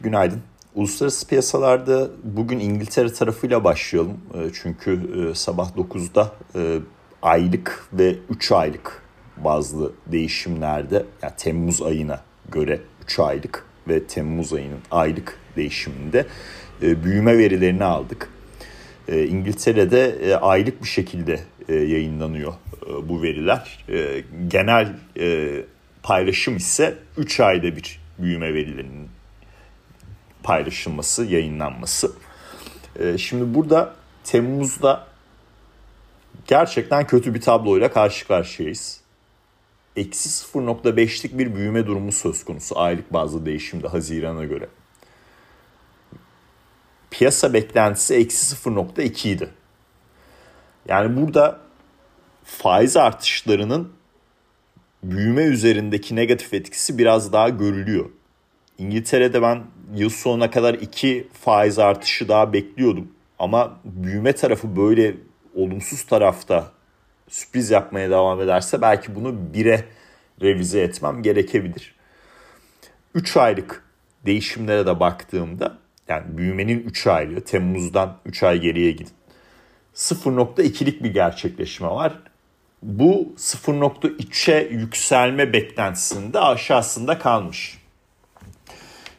Günaydın. Uluslararası piyasalarda bugün İngiltere tarafıyla başlayalım. Çünkü sabah 9'da aylık ve 3 aylık bazı değişimlerde, yani Temmuz ayına göre 3 aylık ve Temmuz ayının aylık değişiminde büyüme verilerini aldık. İngiltere'de aylık bir şekilde yayınlanıyor bu veriler. Genel paylaşım ise 3 ayda bir büyüme verilerinin paylaşılması, yayınlanması. Şimdi burada Temmuz'da gerçekten kötü bir tabloyla karşı karşıyayız. Eksi 0.5'lik bir büyüme durumu söz konusu aylık bazlı değişimde Haziran'a göre. Piyasa beklentisi eksi 0.2 idi. Yani burada faiz artışlarının büyüme üzerindeki negatif etkisi biraz daha görülüyor. İngiltere'de ben yıl sonuna kadar 2 faiz artışı daha bekliyordum. Ama büyüme tarafı böyle olumsuz tarafta sürpriz yapmaya devam ederse belki bunu 1'e revize etmem gerekebilir. 3 aylık değişimlere de baktığımda, yani büyümenin 3 aylığı, Temmuz'dan 3 ay geriye gidin, 0.2'lik bir gerçekleşme var. Bu 0.3'e yükselme beklentisinde aşağısında kalmış.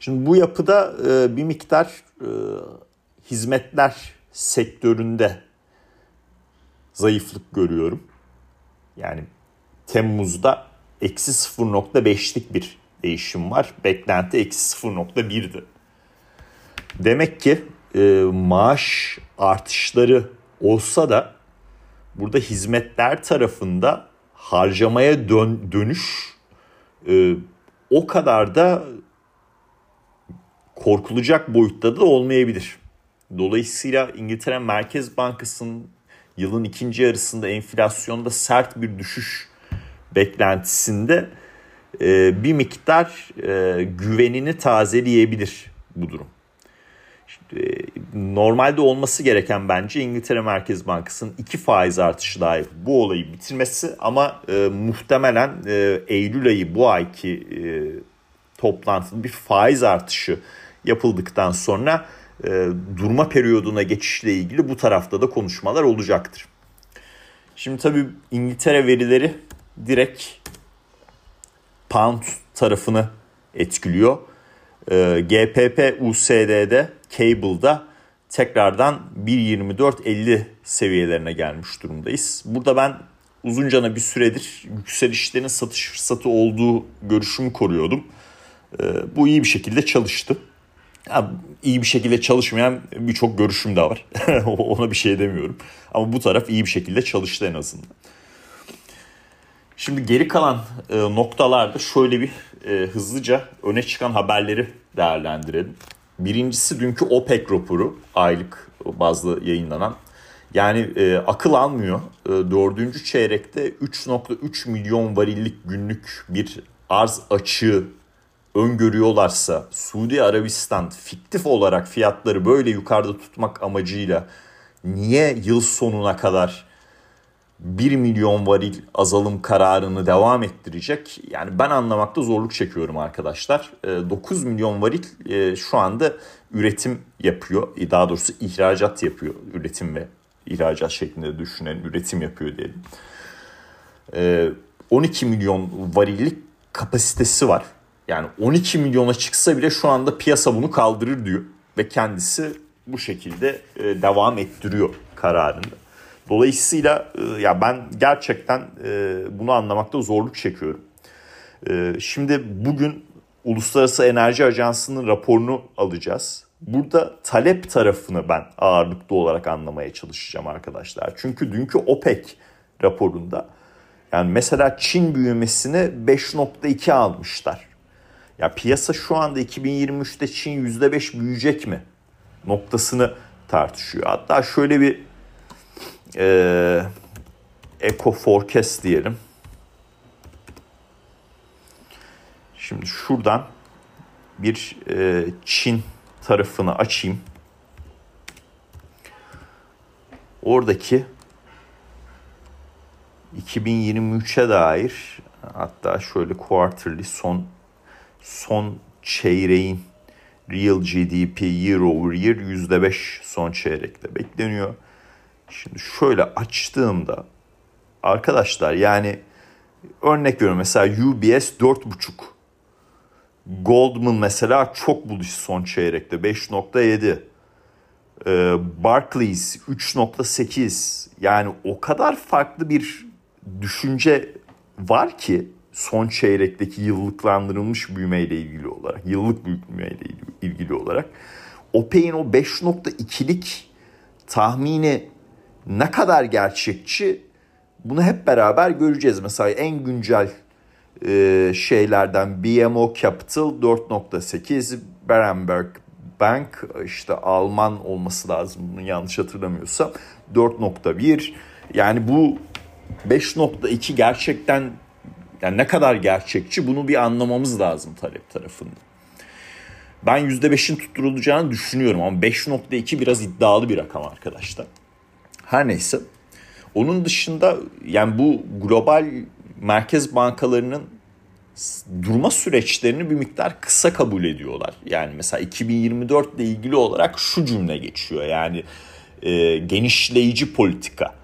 Şimdi bu yapıda bir miktar hizmetler sektöründe zayıflık görüyorum. Yani Temmuz'da eksi 0.5'lik bir değişim var. Beklenti eksi 0.1'di. Demek ki maaş artışları olsa da burada hizmetler tarafında harcamaya dönüş o kadar da korkulacak boyutta da olmayabilir. Dolayısıyla İngiltere Merkez Bankası'nın yılın ikinci yarısında enflasyonda sert bir düşüş beklentisinde bir miktar güvenini tazeleyebilir bu durum. Normalde olması gereken bence İngiltere Merkez Bankası'nın 2 faiz artışı daha yapıp bu olayı bitirmesi, ama muhtemelen Eylül ayı, bu ayki toplantıda bir faiz artışı yapıldıktan sonra durma periyoduna geçişle ilgili bu tarafta da konuşmalar olacaktır. Şimdi tabii İngiltere verileri direkt pound tarafını etkiliyor. GBP USD'de, Cable'da tekrardan 1.24.50 seviyelerine gelmiş durumdayız. Burada ben uzuncana bir süredir yükselişlerin satış fırsatı olduğu görüşümü koruyordum. Bu iyi bir şekilde çalıştı. Yani iyi bir şekilde çalışmayan birçok görüşüm de var. Ona bir şey demiyorum. Ama bu taraf iyi bir şekilde çalıştı en azından. Şimdi geri kalan noktalarda şöyle bir hızlıca öne çıkan haberleri değerlendirelim. Birincisi dünkü OPEC raporu, aylık bazlı yayınlanan. Yani akıl almıyor. 4. çeyrekte 3.3 milyon varillik günlük bir arz açığı öngörüyorlarsa, Suudi Arabistan fiktif olarak fiyatları böyle yukarıda tutmak amacıyla niye yıl sonuna kadar 1 milyon varil azalım kararını devam ettirecek? Yani ben anlamakta zorluk çekiyorum arkadaşlar. 9 milyon varil şu anda üretim yapıyor. Daha doğrusu ihracat yapıyor. Üretim ve ihracat şeklinde düşünen üretim yapıyor diyelim. 12 milyon varillik kapasitesi var. Yani 12 milyona çıksa bile şu anda piyasa bunu kaldırır diyor. Ve kendisi bu şekilde devam ettiriyor kararını. Dolayısıyla ya ben gerçekten bunu anlamakta zorluk çekiyorum. Şimdi bugün Uluslararası Enerji Ajansı'nın raporunu alacağız. Burada talep tarafını ben ağırlıklı olarak anlamaya çalışacağım arkadaşlar. Çünkü dünkü OPEC raporunda, yani mesela Çin büyümesini 5.2 almışlar. Ya piyasa şu anda 2023'te Çin %5 büyüyecek mi noktasını tartışıyor. Hatta şöyle bir eco forecast diyelim. Şimdi şuradan bir Çin tarafını açayım. Oradaki 2023'e dair, hatta şöyle quarterly son çeyreğin Real GDP year over year %5 son çeyrekte bekleniyor. Şimdi şöyle açtığımda arkadaşlar, yani örnek veriyorum mesela UBS 4.5. Goldman mesela çok bullish son çeyrekte 5.7. Barclays 3.8. Yani o kadar farklı bir düşünce var ki son çeyrekteki yıllıklandırılmış büyümeyle ilgili olarak, yıllık büyümeyle ilgili olarak. OPEC'in o 5.2'lik tahmini ne kadar gerçekçi, bunu hep beraber göreceğiz. Mesela en güncel şeylerden BMO Capital 4.8, Berenberg Bank, işte Alman olması lazım bunu yanlış hatırlamıyorsam, 4.1. Yani bu 5.2 gerçekten, yani ne kadar gerçekçi, bunu bir anlamamız lazım talep tarafında. Ben %5'in tutturulacağını düşünüyorum ama 5.2 biraz iddialı bir rakam arkadaşlar. Her neyse. Onun dışında yani bu global merkez bankalarının durma süreçlerini bir miktar kısa kabul ediyorlar. Yani mesela 2024 ile ilgili olarak şu cümle geçiyor, yani genişleyici politika.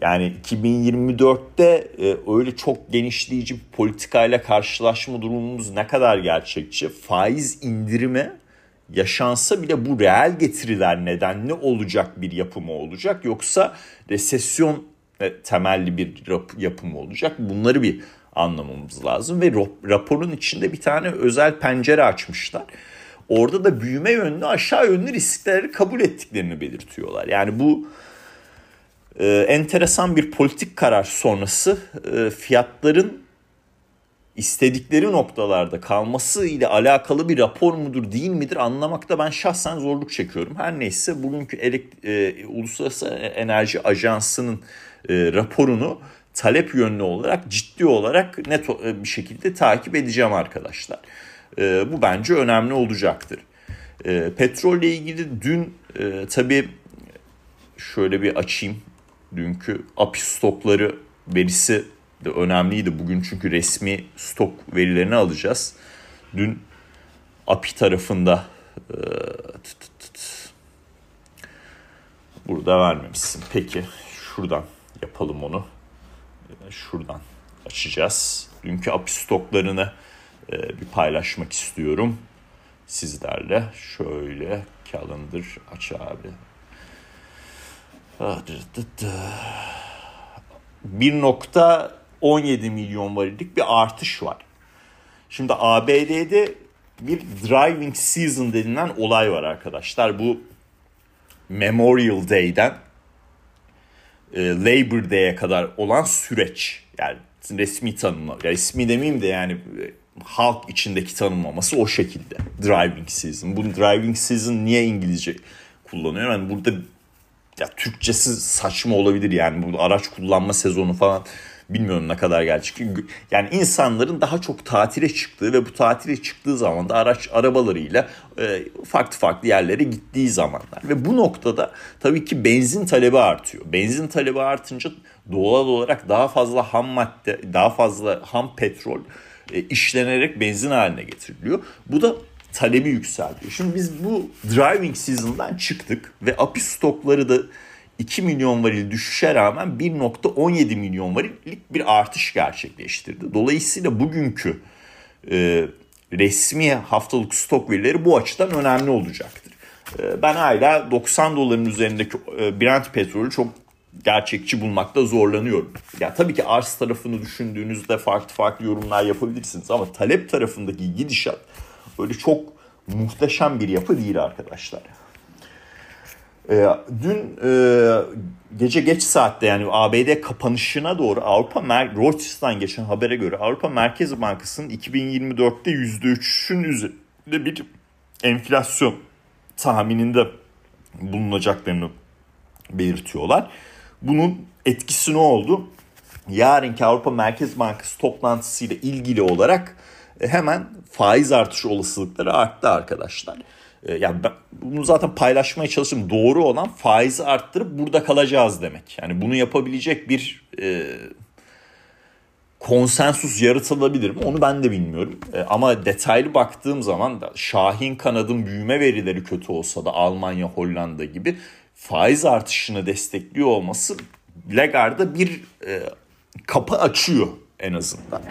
Yani 2024'te öyle çok genişleyici bir politikayla karşılaşma durumumuz ne kadar gerçekçi? Faiz indirimi yaşansa bile bu reel getiriler nedenli olacak bir yapımı olacak, yoksa resesyon temelli bir yapımı olacak? Bunları bir anlamamız lazım ve raporun içinde bir tane özel pencere açmışlar. Orada da büyüme yönlü, aşağı yönlü riskleri kabul ettiklerini belirtiyorlar. Yani bu enteresan bir politik karar sonrası fiyatların istedikleri noktalarda kalması ile alakalı bir rapor mudur değil midir anlamakta ben şahsen zorluk çekiyorum. Her neyse, bugünkü Uluslararası Enerji Ajansı'nın raporunu talep yönlü olarak ciddi olarak net bir şekilde takip edeceğim arkadaşlar. Bu bence önemli olacaktır. Petrolle ilgili dün tabii şöyle bir açayım. Dünkü API stokları verisi de önemliydi. Bugün çünkü resmi stok verilerini alacağız. Dün API tarafında burada vermemişsin. Peki şuradan yapalım onu. Şuradan açacağız. Dünkü API stoklarını bir paylaşmak istiyorum sizlerle. Şöyle calendar aç abi. 1.17 milyon varlık bir artış var. Şimdi ABD'de bir driving season denilen olay var arkadaşlar. Bu Memorial Day'den Labor Day'e kadar olan süreç. Yani resmi tanımla, resmi demeyeyim de yani halk içindeki tanımlaması o şekilde. Driving season. Bu driving season niye İngilizce kullanıyorum? Yani burada ya Türkçesi saçma olabilir yani, bu araç kullanma sezonu falan, bilmiyorum ne kadar gerçek. Yani insanların daha çok tatile çıktığı ve bu tatile çıktığı zaman da arabalarıyla farklı farklı yerlere gittiği zamanlar. Ve bu noktada tabii ki benzin talebi artıyor. Benzin talebi artınca doğal olarak daha fazla ham madde, daha fazla ham petrol işlenerek benzin haline getiriliyor. Bu da talebi yükseltiyor. Şimdi biz bu driving season'dan çıktık ve API stokları da 2 milyon varil düşüşe rağmen 1.17 milyon varillik bir artış gerçekleştirdi. Dolayısıyla bugünkü resmi haftalık stok verileri bu açıdan önemli olacaktır. Ben hala 90 doların üzerindeki Brent petrolü çok gerçekçi bulmakta zorlanıyorum. Ya tabii ki arz tarafını düşündüğünüzde farklı farklı yorumlar yapabilirsiniz ama talep tarafındaki gidişat öyle çok muhteşem bir yapı değil arkadaşlar. Dün gece geç saatte, yani ABD kapanışına doğru, Reuters'tan geçen habere göre Avrupa Merkez Bankası'nın 2024'te %3'ün üzerinde bir enflasyon tahmininde bulunacaklarını belirtiyorlar. Bunun etkisi ne oldu? Yarınki Avrupa Merkez Bankası toplantısıyla ilgili olarak hemen faiz artışı olasılıkları arttı arkadaşlar. Yani ben bunu zaten paylaşmaya çalıştım. Doğru olan faizi arttırıp burada kalacağız demek. Yani bunu yapabilecek bir konsensus yaratılabilir mi? Onu ben de bilmiyorum. Ama detaylı baktığım zaman da Şahin kanadın büyüme verileri kötü olsa da Almanya, Hollanda gibi faiz artışını destekliyor olması Lagarde'a bir kapı açıyor en azından.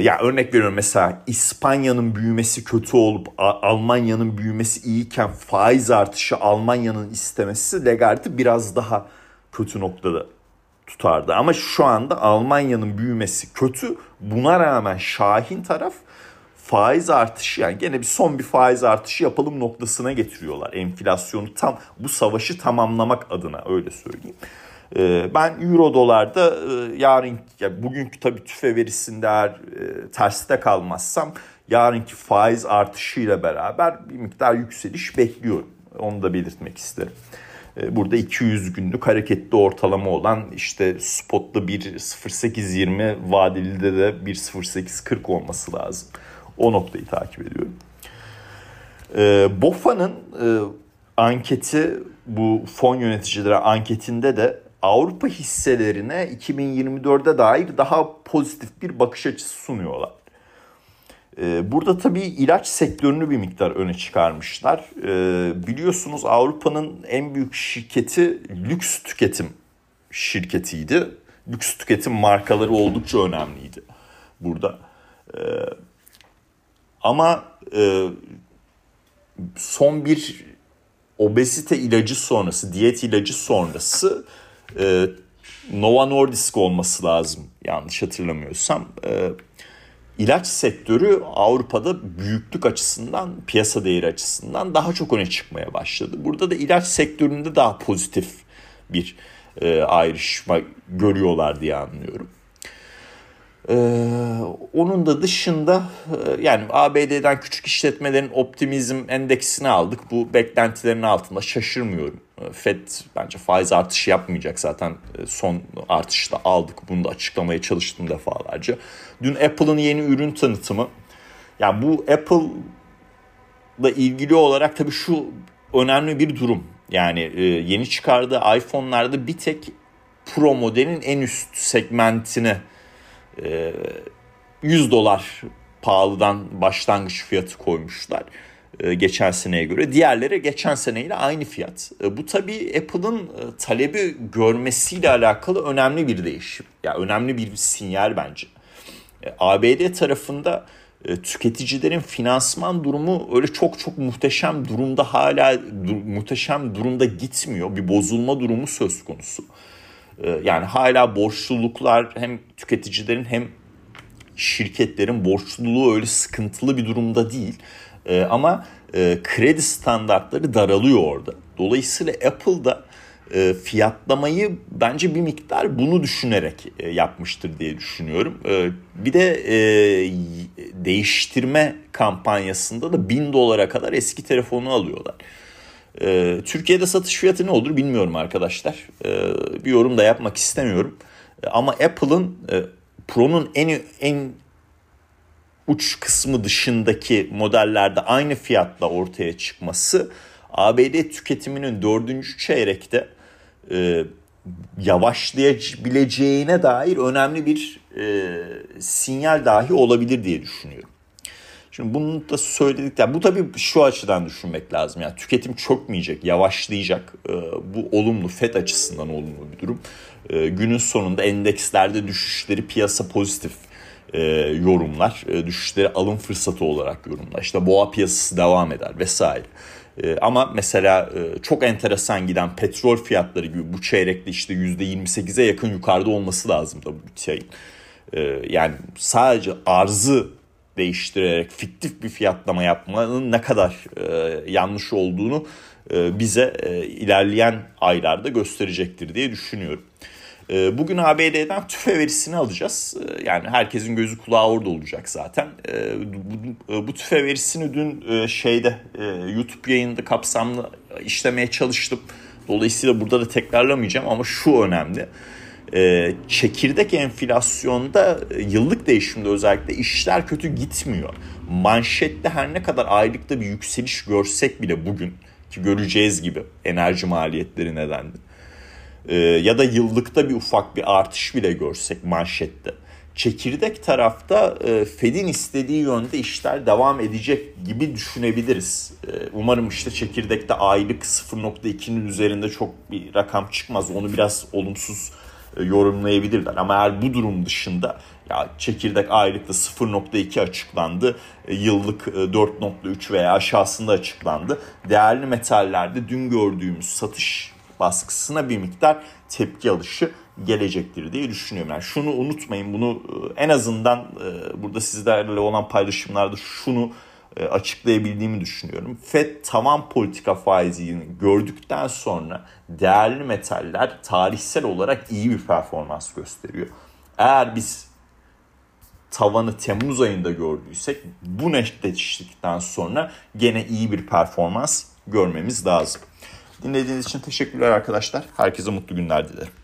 Ya örnek veriyorum, mesela İspanya'nın büyümesi kötü olup Almanya'nın büyümesi iyiyken faiz artışı Almanya'nın istemesi Lagarde'ı biraz daha kötü noktada tutardı. Ama şu anda Almanya'nın büyümesi kötü. Buna rağmen Şahin taraf faiz artışı, yani gene bir son bir faiz artışı yapalım noktasına getiriyorlar. Enflasyonu tam bu savaşı tamamlamak adına, öyle söyleyeyim. Ben euro dolarda yarın, ya bugünkü tabii tüfe verisinde eğer terste kalmazsam yarınki faiz artışıyla beraber bir miktar yükseliş bekliyorum. Onu da belirtmek isterim. Burada 200 günlük hareketli ortalama olan, işte spot'ta 1.0820, vadelide de 1.0840 olması lazım. O noktayı takip ediyorum. BOFA'nın anketi, bu fon yöneticileri anketinde de Avrupa hisselerine 2024'e dair daha pozitif bir bakış açısı sunuyorlar. Burada tabii ilaç sektörünü bir miktar öne çıkarmışlar. Biliyorsunuz Avrupa'nın en büyük şirketi lüks tüketim şirketiydi. Lüks tüketim markaları oldukça önemliydi burada. Ama son bir obezite ilacı sonrası, diyet ilacı sonrası Novo Nordisk olması lazım yanlış hatırlamıyorsam. İlaç sektörü Avrupa'da büyüklük açısından, piyasa değeri açısından daha çok öne çıkmaya başladı. Burada da ilaç sektöründe daha pozitif bir ayrışma görüyorlar diye anlıyorum. Onun da dışında yani ABD'den küçük işletmelerin optimizm endeksini aldık. Bu beklentilerin altında, şaşırmıyorum. Fed bence faiz artışı yapmayacak zaten, son artışı da aldık. Bunu da açıklamaya çalıştım defalarca. Dün Apple'ın yeni ürün tanıtımı. Yani bu Apple'la ilgili olarak tabii şu önemli bir durum. Yani yeni çıkardığı iPhone'larda bir tek Pro modelin en üst segmentine $100 pahalıdan başlangıç fiyatı koymuşlar geçen seneye göre. Diğerleri geçen seneyle aynı fiyat. Bu tabii Apple'ın talebi görmesiyle alakalı önemli bir değişim. Yani önemli bir sinyal bence. ABD tarafında tüketicilerin finansman durumu öyle çok muhteşem durumda, hala muhteşem durumda gitmiyor. Bir bozulma durumu söz konusu. Yani hala borçluluklar, hem tüketicilerin hem şirketlerin borçluluğu öyle sıkıntılı bir durumda değil. Ama kredi standartları daralıyor orada. Dolayısıyla Apple da fiyatlamayı bence bir miktar bunu düşünerek yapmıştır diye düşünüyorum. Bir de değiştirme kampanyasında da $1,000 kadar eski telefonu alıyorlar. Türkiye'de satış fiyatı ne olur bilmiyorum arkadaşlar. Bir yorum da yapmak istemiyorum. Ama Apple'ın Pro'nun en uç kısmı dışındaki modellerde aynı fiyatla ortaya çıkması ABD tüketiminin 4. çeyrekte yavaşlayabileceğine dair önemli bir sinyal dahi olabilir diye düşünüyorum. Şimdi bunu da söyledik. Yani bu tabii şu açıdan düşünmek lazım. Yani tüketim çökmeyecek, yavaşlayacak. Bu olumlu, FED açısından olumlu bir durum. Günün sonunda endekslerde düşüşleri piyasa pozitif yorumlar. Düşüşleri alım fırsatı olarak yorumlar. İşte boğa piyasası devam eder vesaire. Ama mesela çok enteresan giden petrol fiyatları gibi bu çeyrekte işte %28'e yakın yukarıda olması lazım da bu şeyin. Yani sadece arzı değiştirerek fiktif bir fiyatlama yapmanın ne kadar yanlış olduğunu bize ilerleyen aylarda gösterecektir diye düşünüyorum. Bugün ABD'den tüfe verisini alacağız. Yani herkesin gözü kulağı orada olacak zaten. Bu tüfe verisini dün YouTube yayında kapsamlı işlemeye çalıştım. Dolayısıyla burada da tekrarlamayacağım ama şu önemli. Çekirdek enflasyonda yıllık değişimde özellikle işler kötü gitmiyor. Manşette her ne kadar aylıkta bir yükseliş görsek bile, bugün ki göreceğiz gibi enerji maliyetleri nedeniyle ya da yıllıkta bir ufak bir artış bile görsek manşette, çekirdek tarafta Fed'in istediği yönde işler devam edecek gibi düşünebiliriz. Umarım işte çekirdekte aylık 0.2'nin üzerinde çok bir rakam çıkmaz. Onu biraz olumsuz yorumlayabilirler. Ama eğer bu durum dışında ya çekirdek aylıkta 0.2 açıklandı, yıllık 4.3 veya aşağısında açıklandı. Değerli metallerde dün gördüğümüz satış baskısına bir miktar tepki alışı gelecektir diye düşünüyorum. Yani şunu unutmayın, bunu en azından burada sizlerle olan paylaşımlarda şunu açıklayabildiğimi düşünüyorum. Fed tavan politika faizini gördükten sonra değerli metaller tarihsel olarak iyi bir performans gösteriyor. Eğer biz tavanı Temmuz ayında gördüysek bu netleştikten sonra gene iyi bir performans görmemiz lazım. Dinlediğiniz için teşekkürler arkadaşlar. Herkese mutlu günler dilerim.